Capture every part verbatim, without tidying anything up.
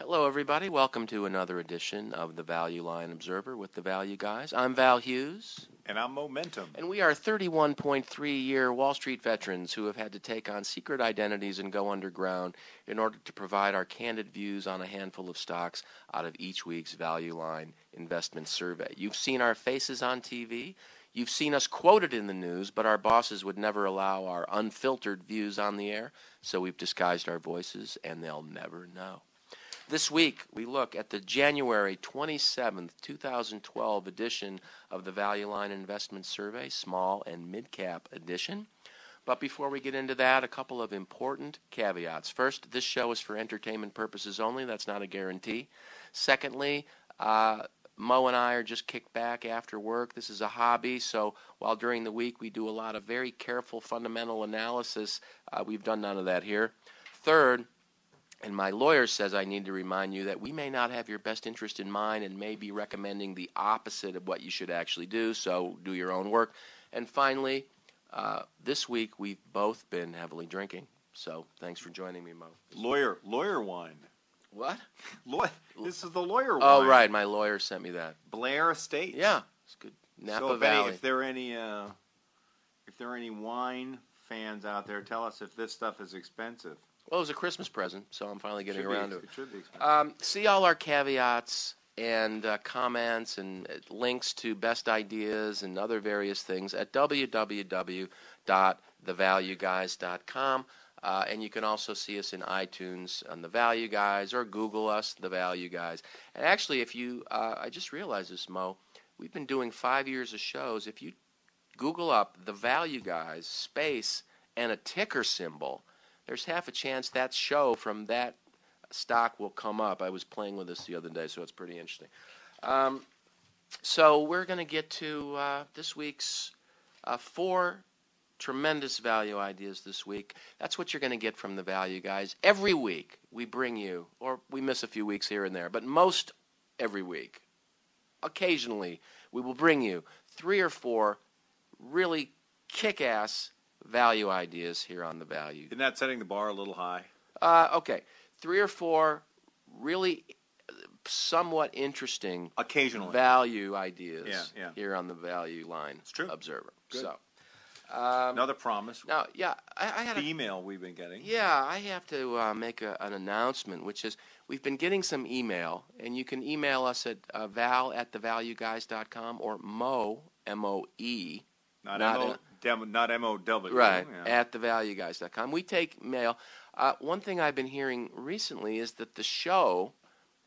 Hello, everybody. Welcome to another edition of the Value Line Observer with the Value Guys. I'm Val Hughes. And I'm Momentum. And we are thirty-one point three year Wall Street veterans who have had to take on secret identities and go underground in order to provide our candid views on a handful of stocks out of each week's Value Line Investment Survey. You've seen our faces on T V. You've seen us quoted in the news, but our bosses would never allow our unfiltered views on the air, so we've disguised our voices, and they'll never know. This week, we look at the January twenty-seventh, twenty twelve edition of the Value Line Investment Survey, small and mid-cap edition. But before we get into that, a couple of important caveats. First, this show is for entertainment purposes only. That's not a guarantee. Secondly, uh, Mo and I are just kicked back after work. This is a hobby, so while during the week we do a lot of very careful fundamental analysis, uh, we've done none of that here. Third, and my lawyer says I need to remind you that we may not have your best interest in mind and may be recommending the opposite of what you should actually do, so do your own work. And finally, uh, this week we've both been heavily drinking, so thanks for joining me, Mo. Lawyer, lawyer wine. What? Law- this is the lawyer wine. Oh, right, my lawyer sent me that. Blair Estate. Yeah, it's good. Napa so if Valley. Any, if there are any, uh, if there are any wine fans out there, tell us if this stuff is expensive. Well, it was a Christmas present, so I'm finally getting around to it. It should be expensive. Um, see all our caveats and uh, comments and links to best ideas and other various things at w w w dot the value guys dot com. Uh, and you can also see us in iTunes on The Value Guys or Google us, The Value Guys. And actually, if you, uh, I just realized this, Mo, we've been doing five years of shows. If you Google up The Value Guys, space, and a ticker symbol, there's half a chance that show from that stock will come up. I was playing with this the other day, so it's pretty interesting. Um, so we're going to get to uh, this week's uh, four tremendous value ideas this week. That's what you're going to get from the Value Guys. Every week we bring you, or we miss a few weeks here and there, but most every week, occasionally, we will bring you three or four really kick-ass value ideas here on the Value. Isn't that setting the bar a little high? Uh, okay. Three or four really somewhat interesting occasionally value ideas yeah, yeah. here on the Value Line it's true. Observer. Good. So, um, another promise. Now, yeah, I, I had the a, email we've been getting. Yeah, I have to uh, make a, an announcement, which is we've been getting some email, and you can email us at uh, val at the value guys dot com or mo, M O E. Not, not M O E. Not M O W. Right, yeah. At the value guys dot com. We take mail. Uh, one thing I've been hearing recently is that the show,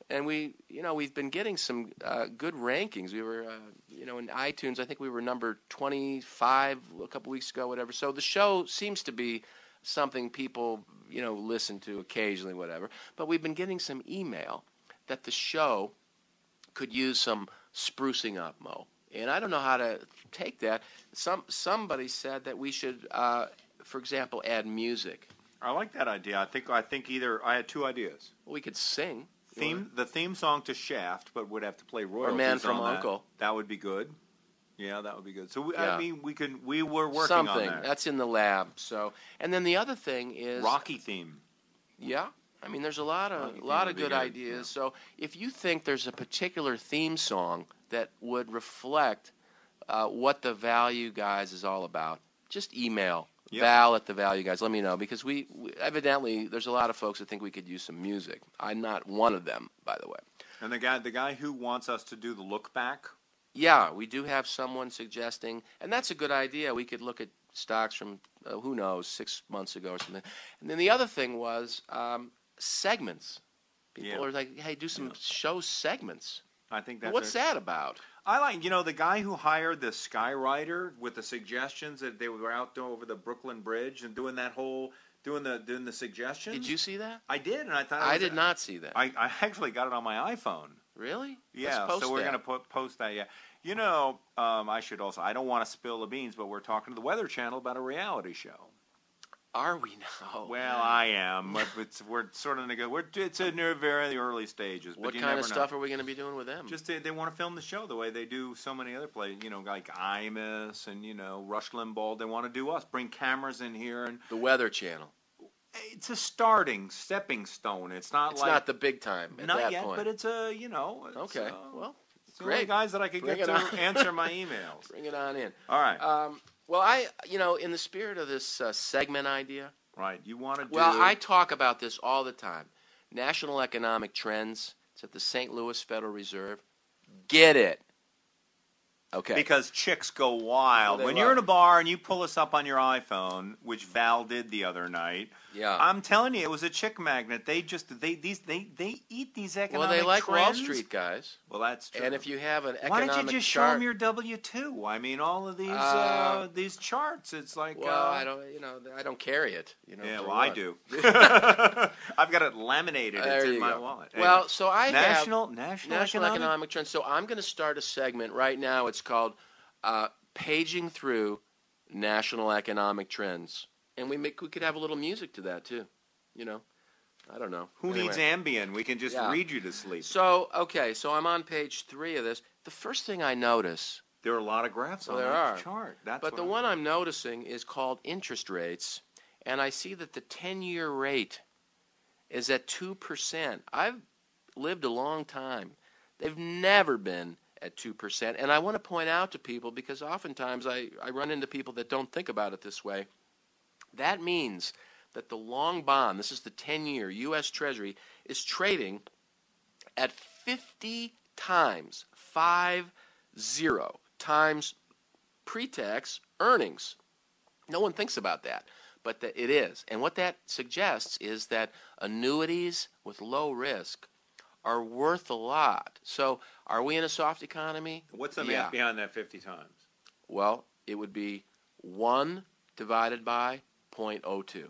and we, you know, we've been getting some uh, good rankings. We were, uh, you know, in iTunes, I think we were number twenty-five a couple weeks ago, whatever. So the show seems to be something people, you know, listen to occasionally, whatever. But we've been getting some email that the show could use some sprucing up, Mo. And I don't know how to take that. Some somebody said that we should, uh, for example, add music. I like that idea. I think I think either I had two ideas. Well, we could sing theme the theme song to Shaft, but would have to play royalties. Or Man from Uncle. That would be good. Yeah, that would be good. So we, yeah. I mean, we could we were working Something. on that. Something that's in the lab. So and then the other thing is Rocky theme. Yeah. I mean, there's a lot of a lot of good, good ideas. Yeah. So if you think there's a particular theme song that would reflect uh, what the Value Guys is all about, just email yep. Val at the Value Guys. Let me know because we, we evidently there's a lot of folks that think we could use some music. I'm not one of them, by the way. And the guy, the guy who wants us to do the look back. Yeah, we do have someone suggesting, and that's a good idea. We could look at stocks from uh, who knows six months ago or something. And then the other thing was. Um, Segments. People yeah. are like, hey, do some yeah. show segments. I think that's well, what's a, that about? I like, you know, the guy who hired the skywriter with the suggestions that they were out over the Brooklyn Bridge and doing that whole, doing the doing the suggestions. Did you see that? I did, and I thought it was I did a, not see that. I, I actually got it on my iPhone. Really? Yeah. So we're that. gonna po- post that. Yeah. You know, um, I should also. I don't want to spill the beans, but we're talking to the Weather Channel about a reality show. Are we now? Well, I am. But it's, we're sort of we're, it's in the very early stages. But what you kind never of stuff know. are we going to be doing with them? Just they, they want to film the show the way they do so many other plays. You know, like Imus and you know Rush Limbaugh. They want to do us. Bring cameras in here and the Weather Channel. It's a starting, stepping stone. It's not it's like... It's not the big time at that yet, point. Not yet, but it's a, you know... It's, okay, uh, well, it's great. The only guys that I could Bring get to answer my emails. Bring it on in. All right. Um, well, I, you know, in the spirit of this uh, segment idea... Right, you want to do... Well, I talk about this all the time. National Economic Trends. It's at the Saint Louis Federal Reserve. Get it. Okay. Because chicks go wild. Oh, when you're it. in a bar and you pull us up on your iPhone, which Val did the other night, yeah. I'm telling you, it was a chick magnet. They just they these they, they eat these economic trends. Well, they like trends. Wall Street guys. Well, that's true. And if you have an economic Why don't you just chart, show them your W two? I mean, all of these uh, uh, these charts. It's like well, uh, I don't you know I don't carry it. You know. Yeah, well, what? I do. I've got it laminated. There it's in my go. wallet. Anyway, well, so I national, have national national economic, economic trends. So I'm going to start a segment right now. It's It's called uh, Paging Through National Economic Trends. And we make, we could have a little music to that, too. You know? I don't know. Who anyway. needs Ambien? We can just yeah. read you to sleep. So, okay, so I'm on page three of this. The first thing I notice... There are a lot of graphs well, on this chart. That's but the I'm one I'm noticing is called interest rates. And I see that the ten-year rate is at two percent. I've lived a long time. They've never been... at two percent. And I want to point out to people, because oftentimes I, I run into people that don't think about it this way. That means that the long bond, this is the ten-year U S Treasury, is trading at fifty times, five zero times pre-tax earnings. No one thinks about that, but that it is. And what that suggests is that annuities with low risk are worth a lot. So are we in a soft economy? What's the yeah. math behind that fifty times? Well, it would be one divided by zero point zero two.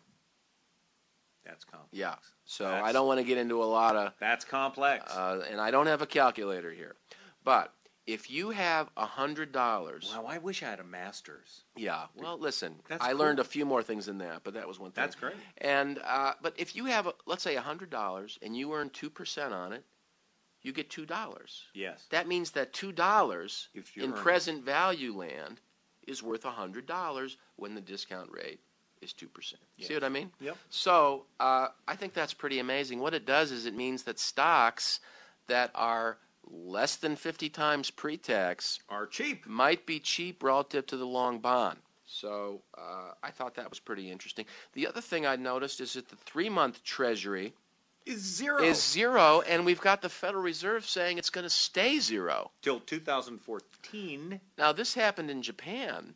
That's complex. Yeah. So that's, I don't want to get into a lot of... That's complex. Uh, and I don't have a calculator here. But if you have one hundred dollars... Wow, I wish I had a master's. Yeah. Well, listen, that's I cool. learned a few more things than that, but that was one thing. That's great. And uh, but if you have, a, let's say, one hundred dollars and you earn two percent on it, you get two dollars. Yes. That means that two dollars in present it. value land is worth one hundred dollars when the discount rate is two percent. Yes. See what I mean? Yep. So uh, I think that's pretty amazing. What it does is it means that stocks that are less than fifty times pre-tax are cheap. Might be cheap relative to the long bond. So uh, I thought that was pretty interesting. The other thing I noticed is that the three-month Treasury is zero. Is zero, and we've got the Federal Reserve saying it's going to stay zero. Till two thousand fourteen. Now, this happened in Japan,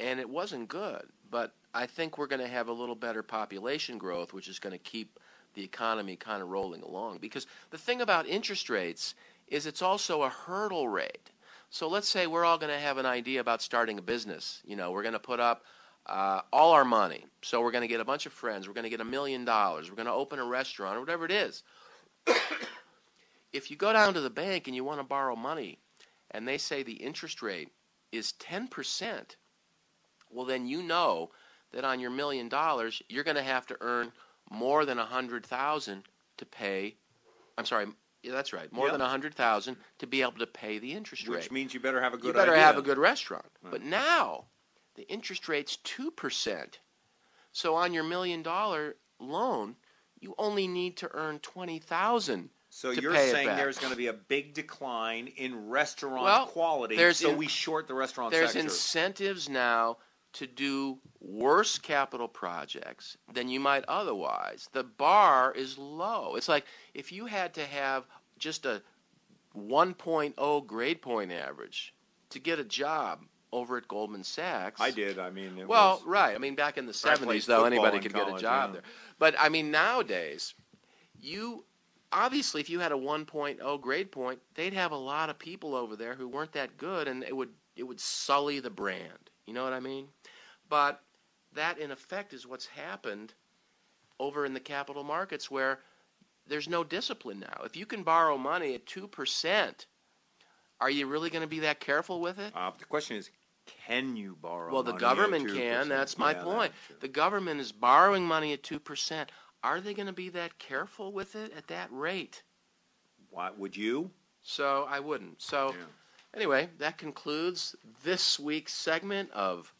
and it wasn't good. But I think we're going to have a little better population growth, which is going to keep the economy kind of rolling along. Because the thing about interest rates is it's also a hurdle rate. So let's say we're all going to have an idea about starting a business. You know, we're going to put up Uh, all our money. So we're going to get a bunch of friends. We're going to get a million dollars. We're going to open a restaurant or whatever it is. If you go down to the bank and you want to borrow money and they say the interest rate is ten percent, well, then you know that on your million dollars, you're going to have to earn more than one hundred thousand dollars to pay. I'm sorry. Yeah, that's right. More yep. than one hundred thousand dollars to be able to pay the interest Which rate. Which means you better have a good You better idea. have a good restaurant. Right. But now... the interest rate's two percent. So on your million-dollar loan, you only need to earn twenty thousand dollars So to you're pay saying there's going to be a big decline in restaurant well, quality, so in, we short the restaurant there's sector. There's incentives now to do worse capital projects than you might otherwise. The bar is low. It's like if you had to have just a one point oh grade point average to get a job over at Goldman Sachs. I did. I mean, it well, was, right. I mean, back in the seventies, though, anybody could college, get a job yeah. there. But I mean, nowadays, you obviously, if you had a one point oh grade point, they'd have a lot of people over there who weren't that good, and it would it would sully the brand. You know what I mean? But that, in effect, is what's happened over in the capital markets, where there's no discipline now. If you can borrow money at two percent, are you really going to be that careful with it? Uh, the question is, can you borrow well, money? Well, the government at can. That's my yeah, point. That's the government is borrowing money at two percent. Are they going to be that careful with it at that rate? Why, would you? So I wouldn't. So yeah. anyway, that concludes this week's segment of,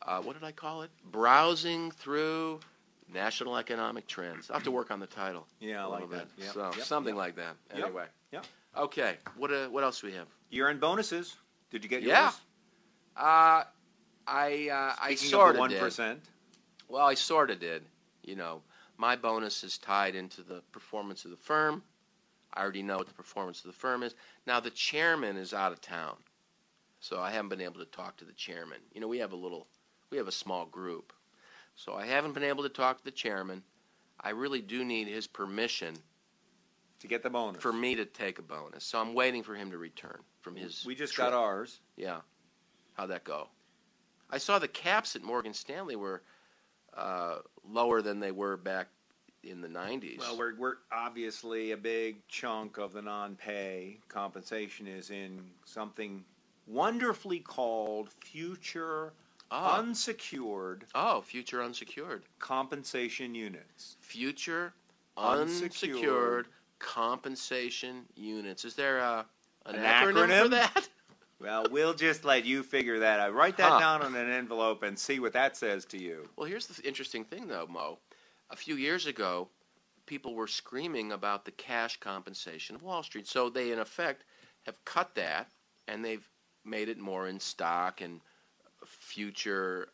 uh, what did I call it? Browsing Through National Economic Trends. I'll have to work on the title. Yeah, I like that. Yep. So yep. Something yep. like that. Anyway. Yep. Yep. Okay. What uh, what else do we have? Year-end bonuses. Did you get yours? Yeah. Uh, I uh, I sort of did. one percent. Well, I sort of did. You know, my bonus is tied into the performance of the firm. I already know what the performance of the firm is. Now, the chairman is out of town, so I haven't been able to talk to the chairman. You know, we have a little, we have a small group. So I haven't been able to talk to the chairman. I really do need his permission to get the bonus. For me to take a bonus. So I'm waiting for him to return from his We just trip. Got ours. Yeah. How'd that go? I saw the caps at Morgan Stanley were uh, lower than they were back in the nineties. Well, we're we're obviously a big chunk of the non-pay compensation is in something wonderfully called future Oh. Unsecured. Oh, future unsecured. Compensation units. Future unsecured, unsecured compensation units. Is there a, an, an acronym, acronym for that? Well, we'll just let you figure that out. Write that huh. down on an envelope and see what that says to you. Well, here's the interesting thing, though, Mo. A few years ago, people were screaming about the cash compensation of Wall Street. So they, in effect, have cut that, and they've made it more in stock and future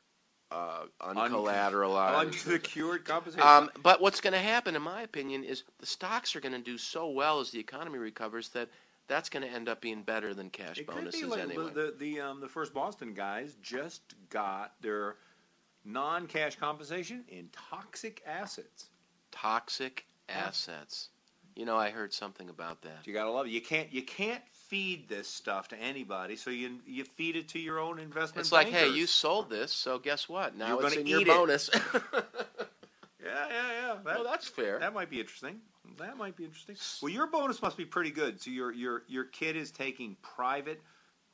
uh, uncollateralized. Unsecured compensation. Um, but what's going to happen, in my opinion, is the stocks are going to do so well as the economy recovers that that's going to end up being better than cash it bonuses could be like anyway. The, the, um, the First Boston guys just got their non-cash compensation in toxic assets. Toxic assets. You know, I heard something about that. You gotta love it. You can't. You can't feed this stuff to anybody. So you you feed it to your own investment. It's bankers. Like, hey, you sold this, so guess what? Now You're it's in your it. bonus. yeah, yeah, yeah. That, well, that's fair. That might be interesting. That might be interesting. Well, your bonus must be pretty good. So your your your kid is taking private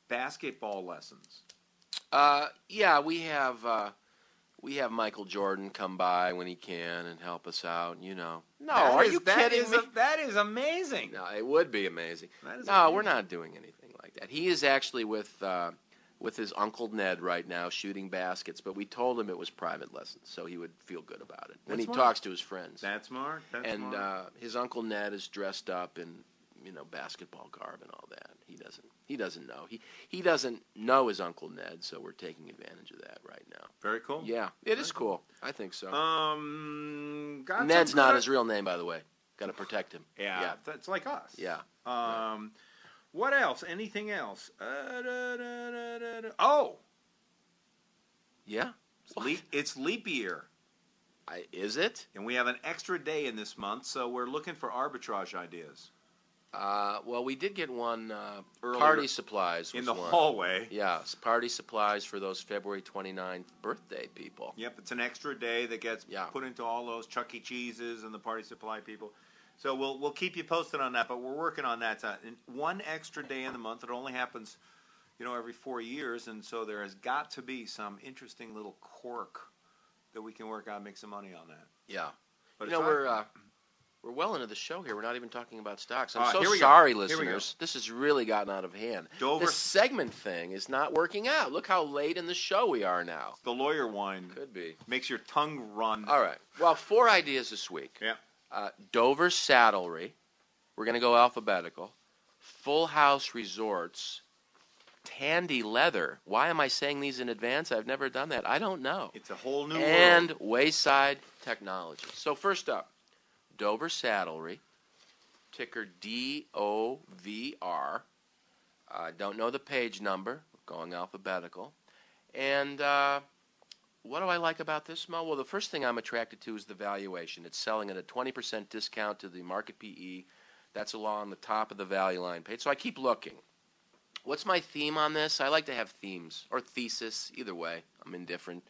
basketball lessons. Uh, yeah, we have uh, we have Michael Jordan come by when he can and help us out. You know. No, that are is, you that kidding is me? A, that is amazing. No, it would be amazing. That is no, amazing. We're not doing anything like that. He is actually with uh, with his Uncle Ned right now shooting baskets, but we told him it was private lessons, so he would feel good about it when That's he smart. talks to his friends. That's smart. That's and smart. Uh, his Uncle Ned is dressed up in you know basketball garb and all that. He doesn't he doesn't know he he doesn't know his Uncle Ned, so we're taking advantage of that right now. Very cool. Yeah, it Very is cool. cool. I think so. Um, got Ned's not his real name, by the way. Got to protect him. Yeah, yeah, that's like us. Yeah. Um, what else? Anything else? Uh, da, da, da, da, da. Oh, yeah. It's leap, it's leap year. I, is it? And we have an extra day in this month, so we're looking for arbitrage ideas. Uh, well, we did get one, uh, Earlier, party supplies. Was in the one. hallway. Yeah, party supplies for those February twenty-ninth birthday people. Yep, it's an extra day that gets yeah. put into all those Chuck E. Cheese's and the party supply people. So we'll we'll keep you posted on that, but we're working on that. And one extra day in the month. It only happens, you know, every four years, and so there has got to be some interesting little quirk that we can work on, make some money on that. Yeah. But you know, we're... Uh, We're well into the show here. We're not even talking about stocks. I'm right, so sorry, go. listeners. This has really gotten out of hand. Dover. This segment thing is not working out. Look how late in the show we are now. The lawyer wine could be makes your tongue run. All right. Well, four ideas this week. Yeah. Uh, Dover Saddlery. We're going to go alphabetical. Full House Resorts. Tandy Leather. Why am I saying these in advance? I've never done that. I don't know. It's a whole new and world. And Wayside Technology. So first up. Dover Saddlery, ticker D O V R. I uh, don't know the page number, going alphabetical. And uh, what do I like about this, Mo? Well, the first thing I'm attracted to is the valuation. It's selling at a twenty percent discount to the market P E. That's along the top of the value line page. So I keep looking. What's my theme on this? I like to have themes, or thesis, either way. I'm indifferent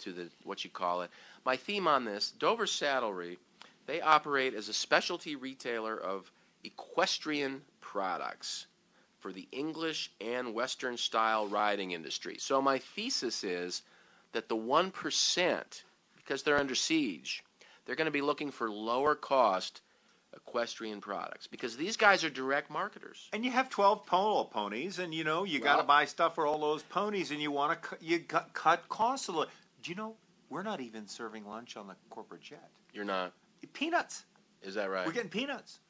to the what you call it. My theme on this, Dover Saddlery, they operate as a specialty retailer of equestrian products for the English and Western-style riding industry. So my thesis is that the one percent, because they're under siege, they're going to be looking for lower-cost equestrian products because these guys are direct marketers. And you have twelve polo ponies, and, you know, you well, got to buy stuff for all those ponies, and you want to cu- you cu- cut costs a little. Do you know? We're not even serving lunch on the corporate jet. You're not. Peanuts. Is that right? We're getting peanuts.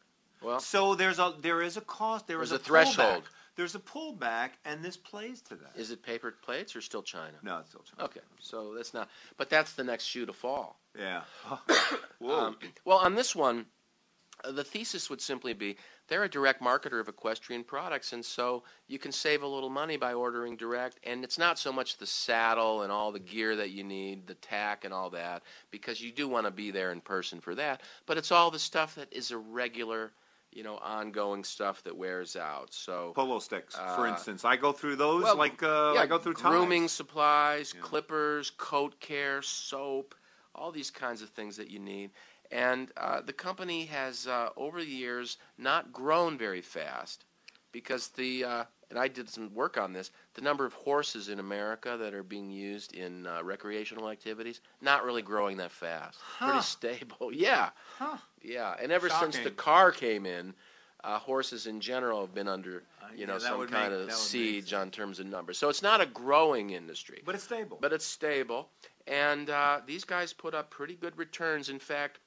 Well, so there's a there is a cost. There is a, a threshold. Pullback. There's a pullback, and this plays to that. Is it paper plates or still China? No, it's still China. Okay, so that's not. But that's the next shoe to fall. Yeah. Whoa. Um, well, on this one, the thesis would simply be they're a direct marketer of equestrian products, and so you can save a little money by ordering direct, and it's not so much the saddle and all the gear that you need, the tack and all that, because you do want to be there in person for that, but it's all the stuff that is a regular, you know, ongoing stuff that wears out. So polo sticks, uh, for instance. I go through those well, like uh, yeah, I go through grooming ties. supplies, yeah. clippers, coat care, soap, all these kinds of things that you need. And uh, the company has, uh, over the years, not grown very fast because the, uh, and I did some work on this, the number of horses in America that are being used in uh, recreational activities, not really growing that fast. Huh. Pretty stable. Yeah. Huh. Yeah. And ever Shocking. since the car came in, uh, horses in general have been under, you uh, yeah, know, some kind make, of siege on terms of numbers. So it's not a growing industry. But it's stable. But it's stable. And uh, these guys put up pretty good returns. In fact,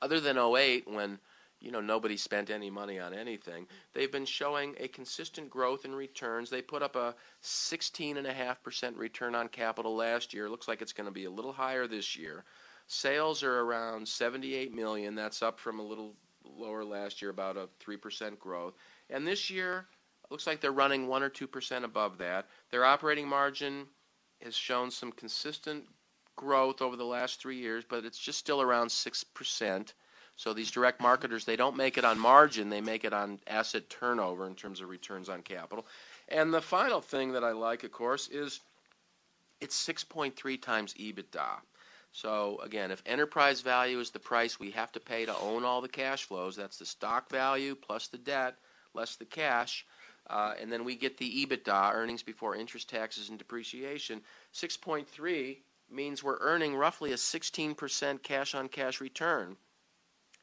other than oh eight, when, you know, nobody spent any money on anything, they've been showing a consistent growth in returns. They put up a sixteen point five percent return on capital last year. Looks like it's going to be a little higher this year. Sales are around seventy-eight million dollars. That's up from a little lower last year, about a three percent growth. And this year, looks like they're running one or two percent above that. Their operating margin has shown some consistent growth over the last three years, but it's just still around six percent. So these direct marketers, they don't make it on margin. They make it on asset turnover in terms of returns on capital. And the final thing that I like, of course, is it's six point three times EBITDA. So, again, if enterprise value is the price we have to pay to own all the cash flows, that's the stock value plus the debt less the cash, uh, and then we get the EBITDA, earnings before interest, taxes, and depreciation. six point three means we're earning roughly a sixteen percent cash-on-cash return.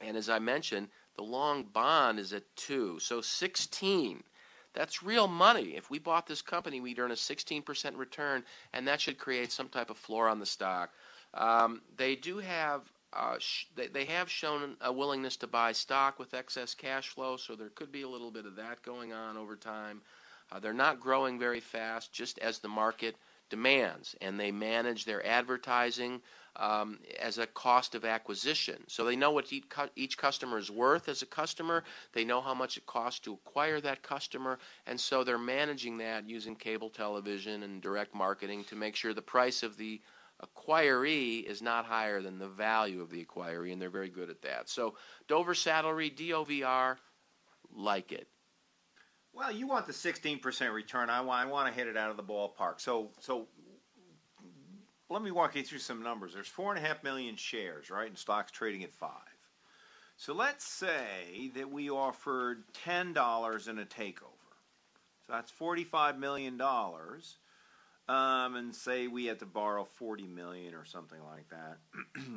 And as I mentioned, the long bond is at two, so sixteen. That's real money. If we bought this company, we'd earn a sixteen percent return, and that should create some type of floor on the stock. Um, they do have uh, sh- they, they have shown a willingness to buy stock with excess cash flow, so there could be a little bit of that going on over time. Uh, they're not growing very fast, just as the market demands, and they manage their advertising um, as a cost of acquisition. So they know what each, cu- each customer is worth as a customer. They know how much it costs to acquire that customer, and so they're managing that using cable television and direct marketing to make sure the price of the acquiree is not higher than the value of the acquiree, and they're very good at that. So Dover Saddlery, D O V R, like it. Well, you want the sixteen percent return. I want, I want to hit it out of the ballpark. So so let me walk you through some numbers. There's four point five million shares, right, and stock's trading at five. So let's say that we offered ten dollars in a takeover. So that's forty-five million dollars, um, and say we had to borrow forty million dollars or something like that.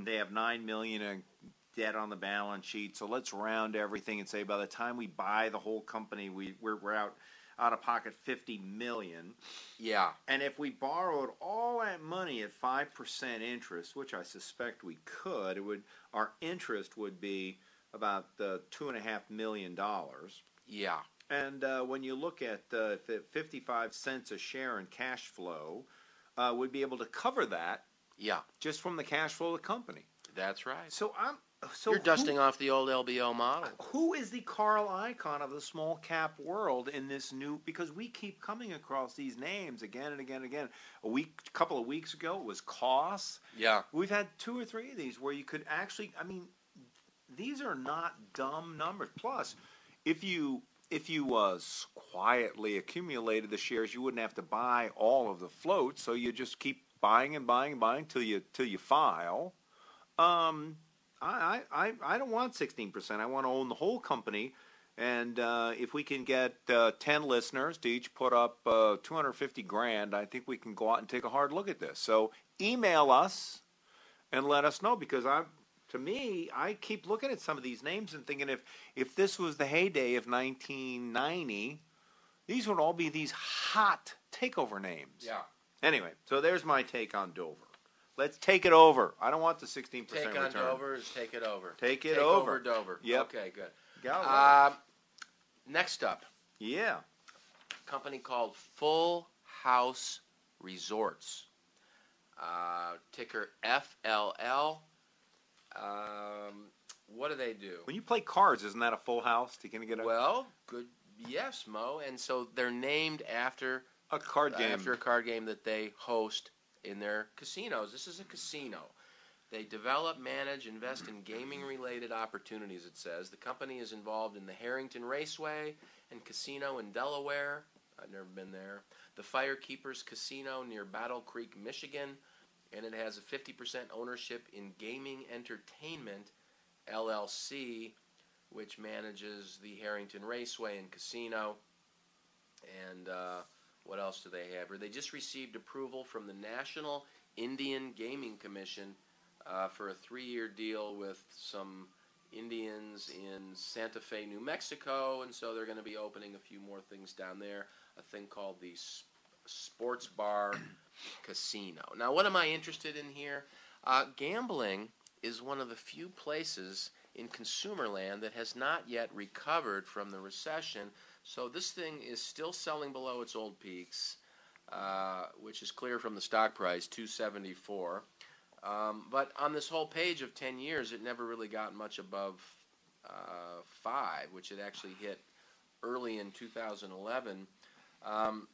They have nine million dollars in debt on the balance sheet, so let's round everything and say by the time we buy the whole company, we we're, we're out out of pocket fifty million. Yeah. And if we borrowed all that money at five percent interest, which I suspect we could, it would our interest would be about uh, two and a half million dollars. Yeah. And uh, when you look at uh, fifty-five cents a share in cash flow, uh, we'd be able to cover that. Yeah. Just from the cash flow of the company. That's right. So I'm. So You're dusting who, off the old L B O model. Who is the Carl Icahn of the small cap world in this new? Because we keep coming across these names again and again and again. A week, a couple of weeks ago, it was Koss. Yeah. We've had two or three of these where you could actually. I mean, these are not dumb numbers. Plus, if you if you uh, quietly accumulated the shares, you wouldn't have to buy all of the float. So you just keep buying and buying and buying till you till you file. Um. I, I, I don't want sixteen percent. I want to own the whole company. And uh, if we can get uh, ten listeners to each put up uh, two hundred fifty grand, I think we can go out and take a hard look at this. So email us and let us know, because I, to me, I keep looking at some of these names and thinking if, if this was the heyday of nineteen ninety, these would all be these hot takeover names. Yeah. Anyway, so there's my take on Dover. Let's take it over. I don't want the sixteen percent take return. Take on Dover is take it over. Take it take over. over Dover. Yep. Okay, good. Uh, next up. Yeah. A company called Full House Resorts. Uh, ticker F L L. Um, what do they do? When you play cards, isn't that a full house? You can get a... Well, good. Yes, Mo. And so they're named after a card game. After a card game that they host in their casinos. This is a casino. They develop, manage, invest in gaming-related opportunities, it says. The company is involved in the Harrington Raceway and Casino in Delaware. I've never been there. The Firekeepers Casino near Battle Creek, Michigan. And it has a fifty percent ownership in Gaming Entertainment, L L C, which manages the Harrington Raceway and Casino. And uh, what else do they have? They just received approval from the National Indian Gaming Commission Uh, for a three-year deal with some Indians in Santa Fe, New Mexico, and so they're going to be opening a few more things down there, a thing called the S- Sports Bar Casino. Now, what am I interested in here? Uh, gambling is one of the few places in consumer land that has not yet recovered from the recession, so this thing is still selling below its old peaks, uh, which is clear from the stock price, two seventy-four. Um, but on this whole page of ten years, it never really got much above uh, five, which it actually hit early in two thousand eleven. Um,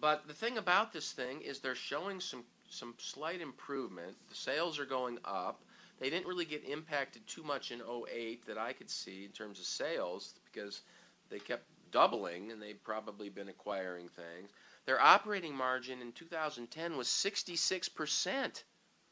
but the thing about this thing is they're showing some, some slight improvement. The sales are going up. They didn't really get impacted too much in oh eight that I could see in terms of sales because they kept doubling and they've probably been acquiring things. Their operating margin in two thousand ten was sixty-six percent.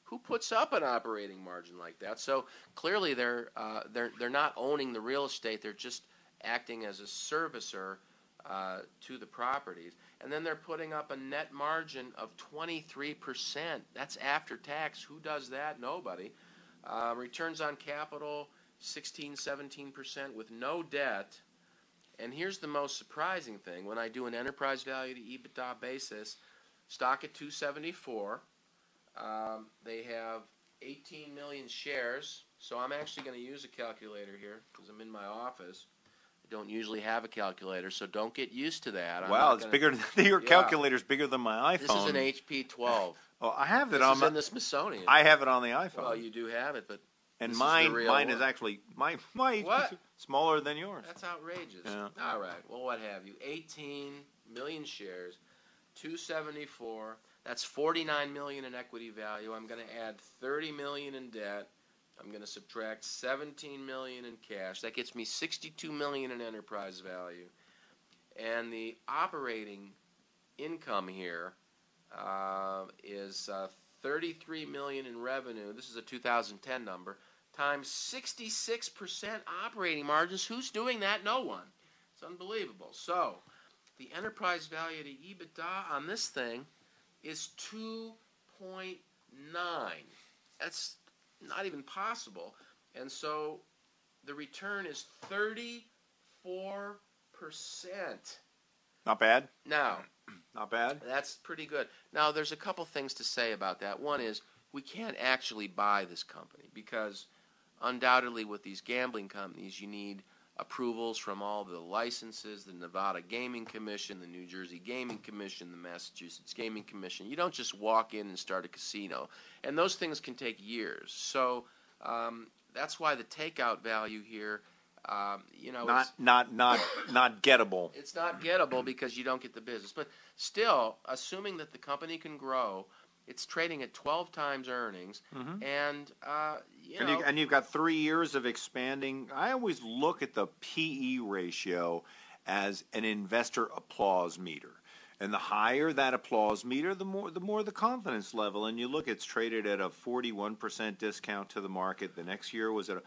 Who puts up an operating margin like that? So clearly they're uh, they're they're not owning the real estate. They're just acting as a servicer uh, to the properties, and then they're putting up a net margin of twenty-three percent. That's after tax. Who does that? Nobody. Uh, returns on capital sixteen, seventeen percent with no debt. And here's the most surprising thing: when I do an enterprise value to EBITDA basis, stock at two seventy-four. Um, they have eighteen million shares, so I'm actually going to use a calculator here because I'm in my office. I don't usually have a calculator, so don't get used to that. I'm wow, it's gonna, bigger. Your yeah. calculator's bigger than my iPhone. This is an H P twelve. Well, I have it this on is my, in the Smithsonian. I have it on the iPhone. Well, you do have it, but and mine, is mine one. is actually my my H P two, smaller than yours. That's outrageous. Yeah. All right, well, what have you? eighteen million shares, two seventy-four. That's forty-nine million dollars in equity value. I'm going to add thirty million dollars in debt. I'm going to subtract seventeen million dollars in cash. That gets me sixty-two million dollars in enterprise value. And the operating income here uh, is uh, thirty-three million dollars in revenue. This is a two thousand ten number. Times sixty-six percent operating margins. Who's doing that? No one. It's unbelievable. So the enterprise value to EBITDA on this thing is two point nine. That's not even possible. And so the return is thirty-four percent. Not bad. Now, not bad. That's pretty good. Now, there's a couple things to say about that. One is we can't actually buy this company because undoubtedly with these gambling companies, you need approvals from all the licenses, the Nevada Gaming Commission, the New Jersey Gaming Commission, the Massachusetts Gaming Commission. You don't just walk in and start a casino. And those things can take years. So um, that's why the takeout value here, um, you know. Not, it's, not, not, not gettable. It's not gettable because you don't get the business. But still, assuming that the company can grow, it's trading at twelve times earnings, mm-hmm. and uh, you know, and, you, and you've got three years of expanding. I always look at the P E ratio as an investor applause meter, and the higher that applause meter, the more the more the confidence level. And you look, it's traded at a forty-one percent discount to the market. The next year was at, a,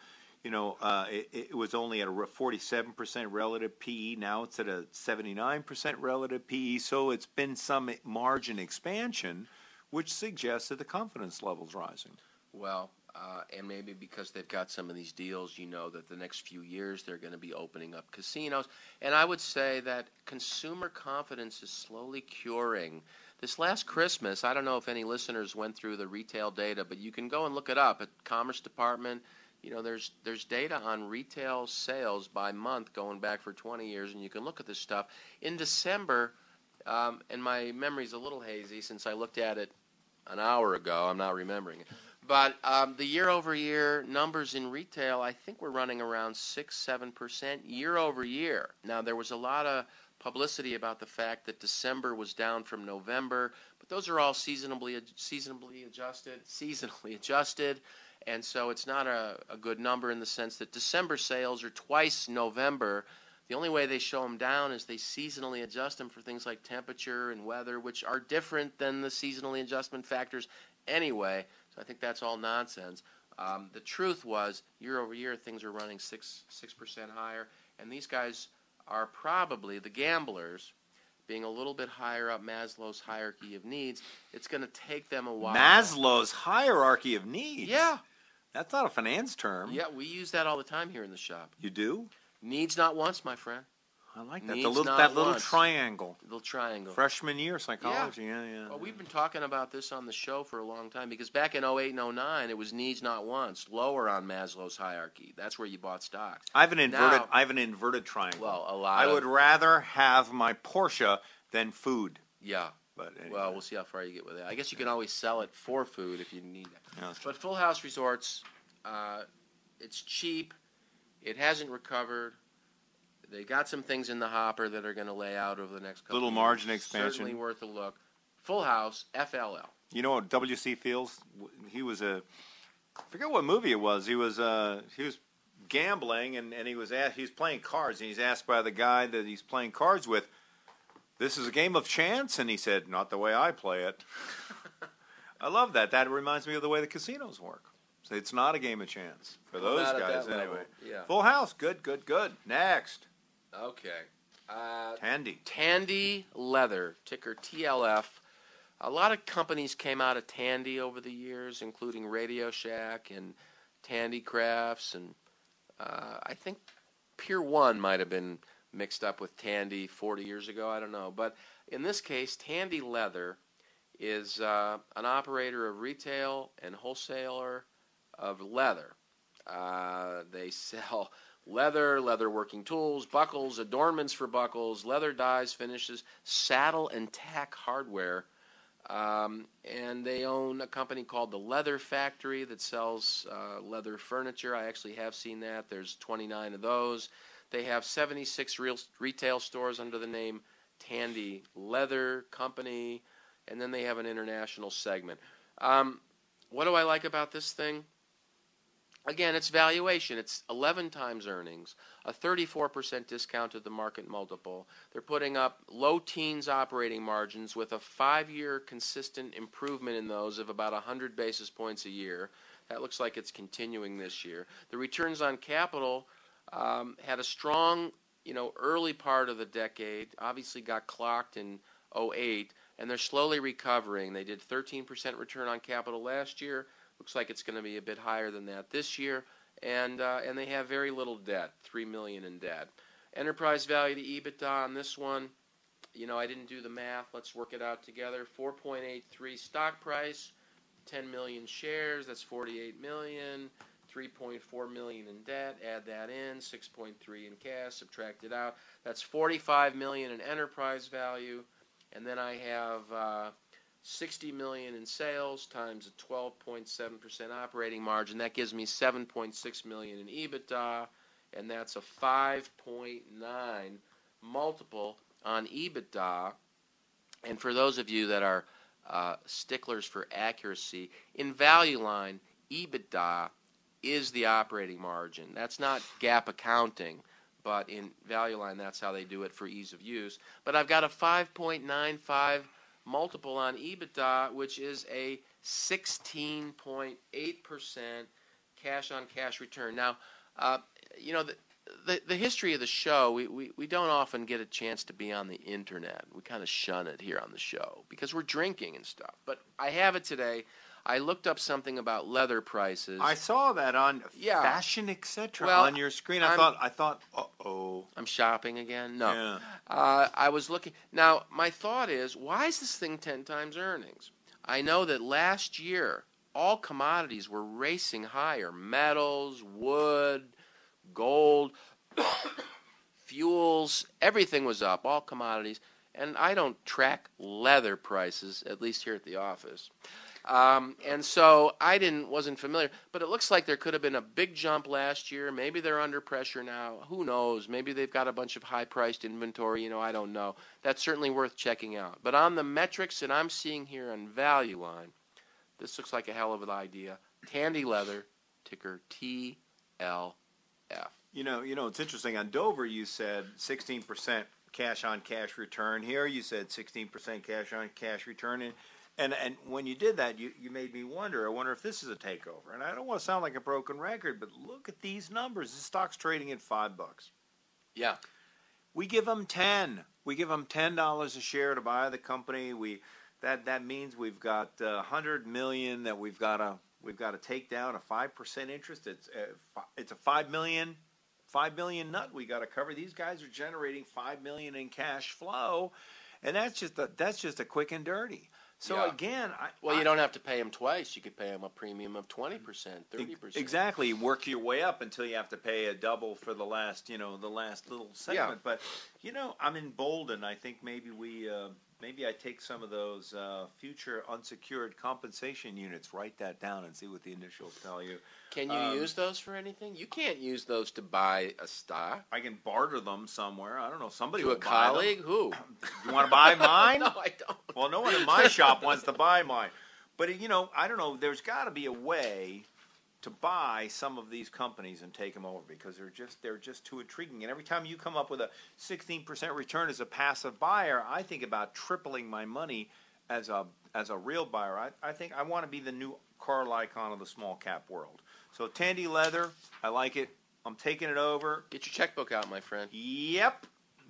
you know, uh, it, it was only at a forty-seven percent relative P E. Now it's at a seventy-nine percent relative P E. So it's been some margin expansion, which suggests that the confidence level's rising. Well, uh, and maybe because they've got some of these deals, you know that the next few years they're going to be opening up casinos. And I would say that consumer confidence is slowly curing. This last Christmas, I don't know if any listeners went through the retail data, but you can go and look it up at Commerce Department. You know, there's there's data on retail sales by month going back for twenty years, and you can look at this stuff. In December, um, and my memory's a little hazy since I looked at it an hour ago. I'm not remembering it. But um, the year-over-year numbers in retail, I think we're running around six, seven percent year-over-year. Now, there was a lot of publicity about the fact that December was down from November, but those are all seasonably seasonably adjusted, seasonally adjusted, and so it's not a, a good number in the sense that December sales are twice November. The only way they show them down is they seasonally adjust them for things like temperature and weather, which are different than the seasonally adjustment factors anyway. So I think that's all nonsense. Um, the truth was, year over year, things are running six six percent higher, and these guys are probably, the gamblers, being a little bit higher up Maslow's hierarchy of needs. It's going to take them a while. Maslow's hierarchy of needs? Yeah. That's not a finance term. Yeah, we use that all the time here in the shop. You do? Needs not wants, my friend. I like that. Needs the little, that little triangle. Little triangle. Freshman year psychology. Yeah, yeah, yeah. Well, we've been talking about this on the show for a long time because back in oh eight and oh nine, it was needs not wants, lower on Maslow's hierarchy. That's where you bought stocks. I have an inverted. Now, I have an inverted triangle. Well, a lot. I of, would rather have my Porsche than food. Yeah. But anyway. Well, we'll see how far you get with that. I guess you can always sell it for food if you need it. No, but Full House Resorts, uh, it's cheap. It hasn't recovered. They got some things in the hopper that are going to lay out over the next couple little of years. Margin expansion. Certainly worth a look. Full House, F L L. You know what W C Fields, he was a, I forget what movie it was. He was uh, he was gambling and, and he was at, he was playing cards, and he's asked by the guy that he's playing cards with, "This is a game of chance," and he said, "Not the way I play it." I love that. That reminds me of the way the casinos work. So it's not a game of chance for those not guys anyway. Yeah. Full House, good, good, good. Next. Okay. Uh, Tandy. Tandy Leather, ticker T L F. A lot of companies came out of Tandy over the years, including Radio Shack and Tandy Crafts. And uh, I think Pier one might have been mixed up with Tandy forty years ago. I don't know. But in this case, Tandy Leather is uh, an operator of retail and wholesaler of leather. Uh, they sell leather, leather working tools, buckles, adornments for buckles, leather dyes, finishes, saddle and tack hardware. Um, and they own a company called the Leather Factory that sells uh, leather furniture. I actually have seen that. There's twenty-nine of those. They have seventy-six real retail stores under the name Tandy Leather Company. And then they have an international segment. Um, what do I like about this thing? Again, its valuation, it's eleven times earnings, a thirty-four percent discount to the market multiple. They're putting up low teens operating margins with a five-year consistent improvement in those of about one hundred basis points a year. That looks like it's continuing this year. The returns on capital um, had a strong, you know, early part of the decade, obviously got clocked in oh eight, and they're slowly recovering. They did thirteen percent return on capital last year. Looks like it's going to be a bit higher than that this year, and uh, and they have very little debt, three million in debt. Enterprise value to EBITDA on this one, you know, I didn't do the math. Let's work it out together. four point eight three stock price, ten million shares. That's forty-eight million. three point four million in debt. Add that in. six point three in cash. Subtract it out. That's forty-five million in enterprise value, and then I have. Uh, sixty million in sales times a twelve point seven percent operating margin. That gives me seven point six million in EBITDA, and that's a five point nine multiple on EBITDA. And for those of you that are uh, sticklers for accuracy, in Value Line, EBITDA is the operating margin. That's not GAAP accounting, but in Value Line, that's how they do it for ease of use. But I've got a five point nine five multiple on EBITDA, which is a sixteen point eight percent cash-on-cash return. Now, uh, you know, the, the the history of the show, we, we, we don't often get a chance to be on the Internet. We kind of shun it here on the show because we're drinking and stuff. But I have it today. I looked up something about leather prices. I saw that on yeah. Fashion Etc. Well, on your screen. I I'm, thought, I thought, uh-oh. Oh. I'm shopping again? No. Yeah. Uh, I was looking. Now, my thought is, why is this thing ten times earnings? I know that last year, all commodities were racing higher. Metals, wood, gold, fuels, everything was up, all commodities. And I don't track leather prices, at least here at the office. Um, and so I didn't wasn't familiar. But it looks like there could have been a big jump last year. Maybe they're under pressure now. Who knows? Maybe they've got a bunch of high-priced inventory. You know, I don't know. That's certainly worth checking out. But on the metrics that I'm seeing here on Value Line, this looks like a hell of an idea. Tandy Leather, ticker T L F. You know, you know, it's interesting. On Dover, you said sixteen percent cash-on-cash return. Here, you said sixteen percent cash-on-cash return. And, and and when you did that, you, you made me wonder. I wonder if this is a takeover. And I don't want to sound like a broken record, but look at these numbers. The stock's trading at five bucks. Yeah. We give them ten. We give them ten dollars a share to buy the company. We that that means we've got uh, one hundred million dollars that we've got to we've got to take down a five percent interest. It's uh, it's a five million dollars. Five million nut we got to cover. These guys are generating five million in cash flow, and that's just a, that's just a quick and dirty. So yeah. again, I, well, I, you don't have to pay them twice. You could pay them a premium of twenty percent, thirty percent. Exactly. Work your way up until you have to pay a double for the last, you know, the last little segment. Yeah. But you know, I'm emboldened. I think maybe we, uh, maybe I take some of those uh, future unsecured compensation units. Write that down and see what the initials tell you. Can you um, use those for anything? You can't use those to buy a stock. I can barter them somewhere. I don't know. Somebody to will a colleague buy them. Who? You want to buy mine? No, I don't. Well, no one in my shop wants to buy mine. But you know, I don't know. There's got to be a way to buy some of these companies and take them over because they're just they're just too intriguing. And every time you come up with a sixteen percent return as a passive buyer, I think about tripling my money as a as a real buyer. I, I think I want to be the new Carl Icahn of the small cap world. So Tandy Leather, I like it. I'm taking it over. Get your checkbook out, my friend. Yep.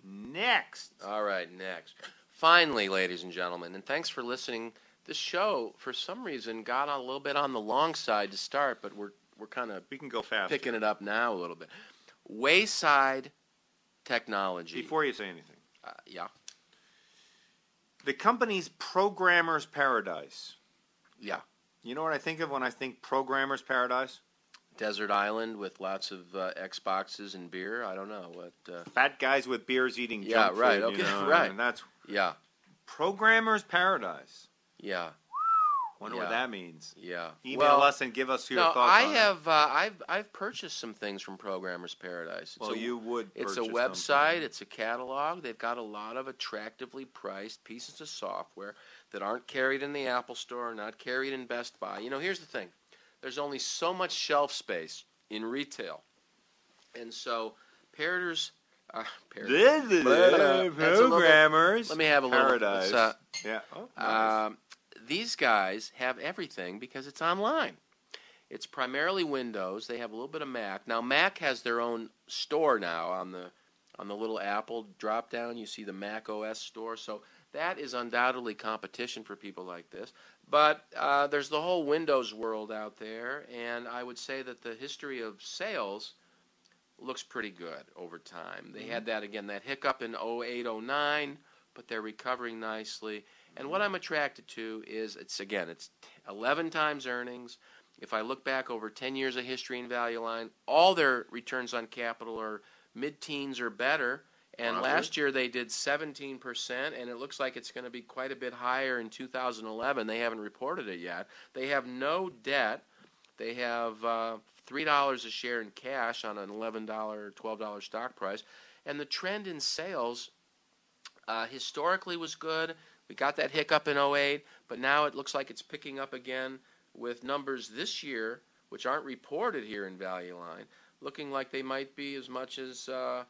Next. All right, next. Finally, ladies and gentlemen, and thanks for listening. This show, for some reason, got a little bit on the long side to start, but we're we're kind of we can go fast picking it up now a little bit. Wayside Technology. Before you say anything, uh, yeah. The company's Programmer's Paradise. Yeah. You know what I think of when I think Programmer's Paradise? Desert island with lots of uh, Xboxes and beer. I don't know what. Uh... Fat guys with beers eating. Yeah, junk right. Food, okay, you know, right. And that's yeah. Programmer's Paradise. Yeah. Wonder yeah. what that means. Yeah. Email well, us and give us your no, thoughts. I on have. It. Uh, I've I've purchased some things from Programmer's Paradise. It's well, a, you would. It's a website. Something. It's a catalog. They've got a lot of attractively priced pieces of software that aren't carried in the Apple Store, not carried in Best Buy. You know, here's the thing. There's only so much shelf space in retail. And so, Paradise, uh, Paradise, uh, Programmer's Let me have a Paradise. Little. Uh, yeah. Oh, nice. uh, these guys have everything because it's online. It's primarily Windows. They have a little bit of Mac. Now, Mac has their own store now on the on the little Apple drop-down. You see the Mac O S store. So that is undoubtedly competition for people like this. But uh, there's the whole Windows world out there, and I would say that the history of sales looks pretty good over time. They mm-hmm. had that, again, that hiccup in oh eight, oh nine, but they're recovering nicely. And what I'm attracted to is, it's again, it's eleven times earnings. If I look back over ten years of history in Value Line, all their returns on capital are mid-teens or better. And Probably. last year they did seventeen percent, and it looks like it's going to be quite a bit higher in two thousand eleven. They haven't reported it yet. They have no debt. They have uh, three dollars a share in cash on an eleven, twelve dollar stock price. And the trend in sales uh, historically was good. We got that hiccup in oh eight, but now it looks like it's picking up again with numbers this year, which aren't reported here in Value Line, looking like they might be as much as Uh,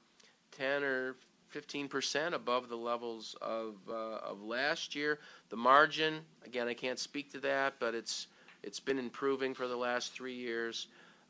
ten or fifteen percent above the levels of uh, of last year. The margin, again, I can't speak to that, but it's it's been improving for the last three years.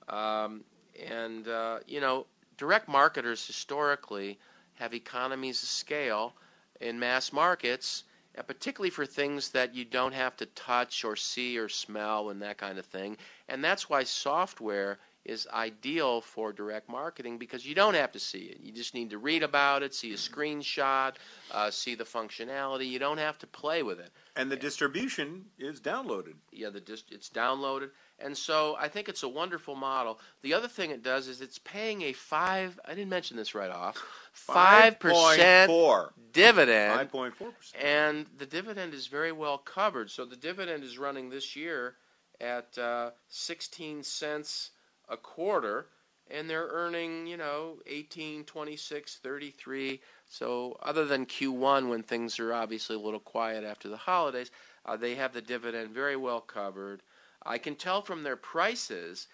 Um, and, uh, you know, direct marketers historically have economies of scale in mass markets, and particularly for things that you don't have to touch or see or smell and that kind of thing. And that's why software is ideal for direct marketing because you don't have to see it. You just need to read about it, see a screenshot, uh, see the functionality. You don't have to play with it. And the distribution is downloaded. Yeah, the dist- it's downloaded. And so I think it's a wonderful model. The other thing it does is it's paying a five, I didn't mention this right off, five percent five point four dividend. five point four percent. And the dividend is very well covered. So the dividend is running this year at uh, sixteen cents a quarter, and they're earning, you know, eighteen, twenty-six, thirty-three. So other than Q one, when things are obviously a little quiet after the holidays, uh, they have the dividend very well covered. I can tell from their prices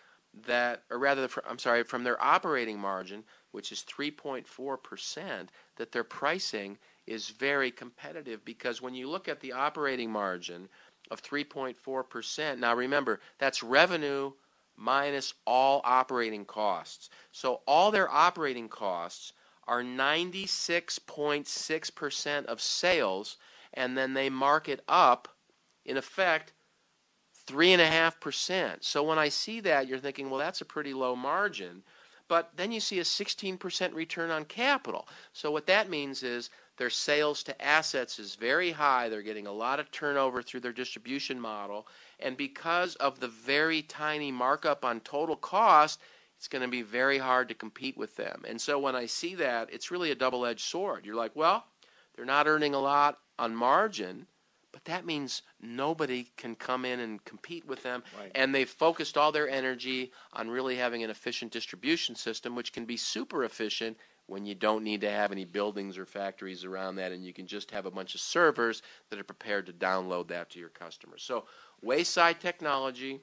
that, or rather, I'm sorry, from their operating margin, which is three point four percent, that their pricing is very competitive because when you look at the operating margin of three point four percent, now remember, that's revenue minus all operating costs. So all their operating costs are ninety-six point six percent of sales, and then they mark it up, in effect, three point five percent. So when I see that, you're thinking, well, that's a pretty low margin. But then you see a sixteen percent return on capital. So what that means is their sales to assets is very high. They're getting a lot of turnover through their distribution model. And because of the very tiny markup on total cost, it's going to be very hard to compete with them. And so when I see that, it's really a double-edged sword. You're like, well, they're not earning a lot on margin, but that means nobody can come in and compete with them. Right. And they've focused all their energy on really having an efficient distribution system, which can be super efficient when you don't need to have any buildings or factories around that, and you can just have a bunch of servers that are prepared to download that to your customers. So Wayside Technology,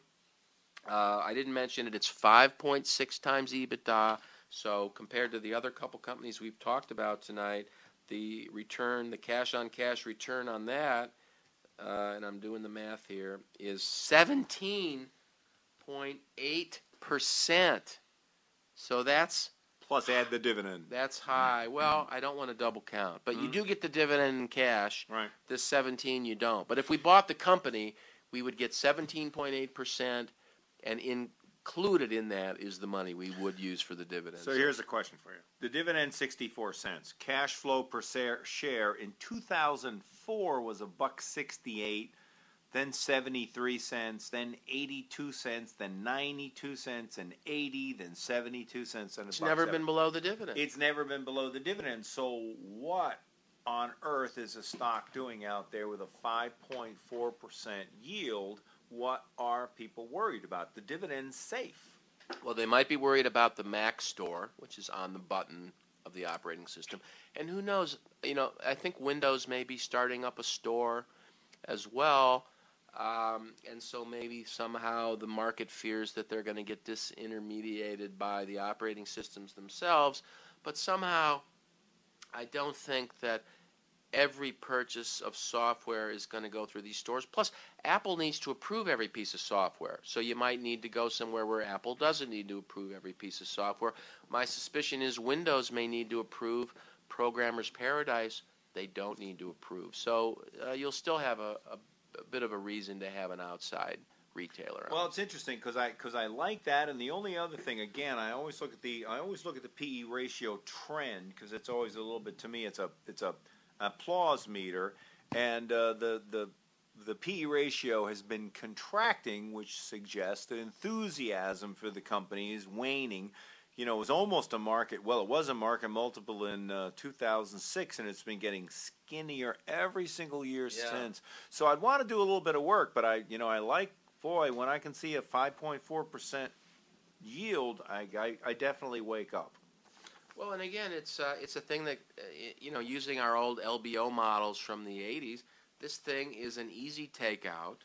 uh, I didn't mention it, it's five point six times EBITDA. So compared to the other couple companies we've talked about tonight, the return, the cash-on-cash return on that, Uh, and I'm doing the math here, is seventeen point eight percent. So that's... Plus add the dividend. That's high. Mm-hmm. Well, I don't want to double count. But mm-hmm. you do get the dividend in cash. Right. This seventeen you don't. But if we bought the company, we would get seventeen point eight percent, and included in that is the money we would use for the dividend. So here's a question for you. The dividend, sixty-four cents. Cash flow per share in two thousand four. Four was a buck sixty-eight, then seventy-three cents, then eighty-two cents, then ninety-two cents, and eighty, then seventy-two cents, and it's never been below the dividend. It's never been below the dividend. So what on earth is a stock doing out there with a five point four percent yield? What are people worried about? The dividend's safe. Well, they might be worried about the Mac store, which is on the button of the operating system, and who knows, you know, I think Windows may be starting up a store as well, um, and so maybe somehow the market fears that they're going to get disintermediated by the operating systems themselves, but somehow I don't think that every purchase of software is going to go through these stores. Plus, Apple needs to approve every piece of software. So you might need to go somewhere where Apple doesn't need to approve every piece of software. My suspicion is Windows may need to approve Programmer's Paradise. They don't need to approve. So uh, you'll still have a, a, a bit of a reason to have an outside retailer. Well, it's interesting because I because I like that, and the only other thing, again, I always look at the I always look at the P E ratio trend because it's always a little bit, to me, it's a it's a applause meter, and uh, the the the P E ratio has been contracting, which suggests that enthusiasm for the company is waning. You know, it was almost a market. Well, it was a market multiple in uh, two thousand six, and it's been getting skinnier every single year yeah. since. So I'd want to do a little bit of work, but I, you know, I like boy when I can see a five point four percent yield, I, I I definitely wake up. Well, and again, it's uh, it's a thing that, uh, you know, using our old L B O models from the eighties, this thing is an easy takeout.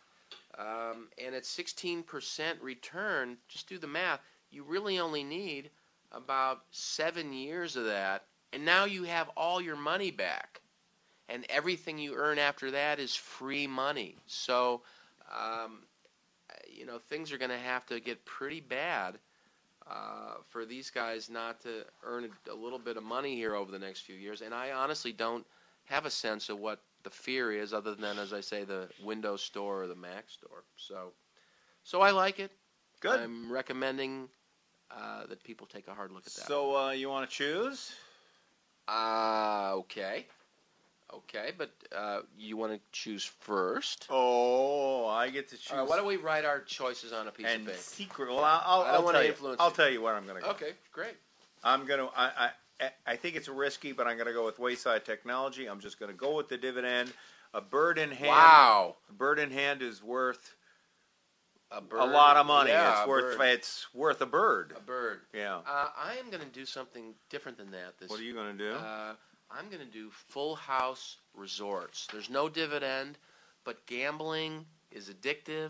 Um, and at sixteen percent return, just do the math, you really only need about seven years of that. And now you have all your money back. And everything you earn after that is free money. So, um, you know, things are going to have to get pretty bad Uh, for these guys not to earn a, a little bit of money here over the next few years. And I honestly don't have a sense of what the fear is other than, as I say, the Windows store or the Mac store. So so I like it. Good. I'm recommending uh, that people take a hard look at that. So uh, you want to choose? Uh, okay. Okay, but uh, you want to choose first. Oh, I get to choose. All right, why don't we write our choices on a piece and of paper? Secret. Well, I'll, I'll, I don't want to influence you. I'll tell you where I'm going to go. Okay, great. I'm going to. I I think it's risky, but I'm going to go with Wayside Technology. I'm just going to go with the dividend. A bird in hand. Wow. A bird in hand is worth a, bird, a lot of money. Yeah, it's worth. Bird. It's worth a bird. A bird. Yeah. Uh, I am going to do something different than that. This. What are you going to do? Uh, I'm going to do Full House Resorts. There's no dividend, but gambling is addictive.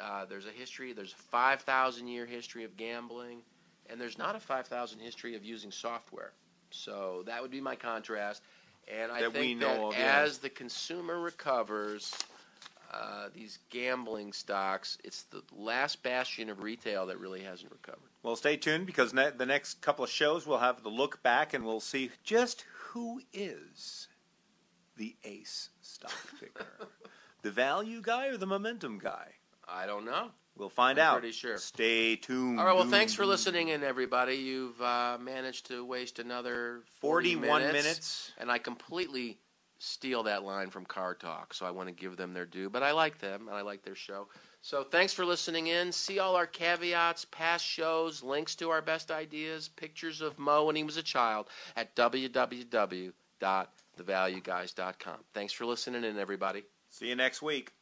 Uh, there's a history. There's a five thousand year history of gambling, and there's not a five thousand history of using software. So that would be my contrast. And I that think that of, yeah. as the consumer recovers, uh, these gambling stocks, it's the last bastion of retail that really hasn't recovered. Well, stay tuned, because ne- the next couple of shows we'll have the look back, and we'll see just who is the ace stock picker. The value guy or the momentum guy? I don't know. We'll find I'm out. Pretty sure. Stay tuned. All right. Well, thanks for listening in, everybody. You've uh, managed to waste another forty-one minutes, and I completely steal that line from Car Talk, so I want to give them their due. But I like them, and I like their show. So thanks for listening in. See all our caveats, past shows, links to our best ideas, pictures of Mo when he was a child at w w w dot the value guys dot com. Thanks for listening in, everybody. See you next week.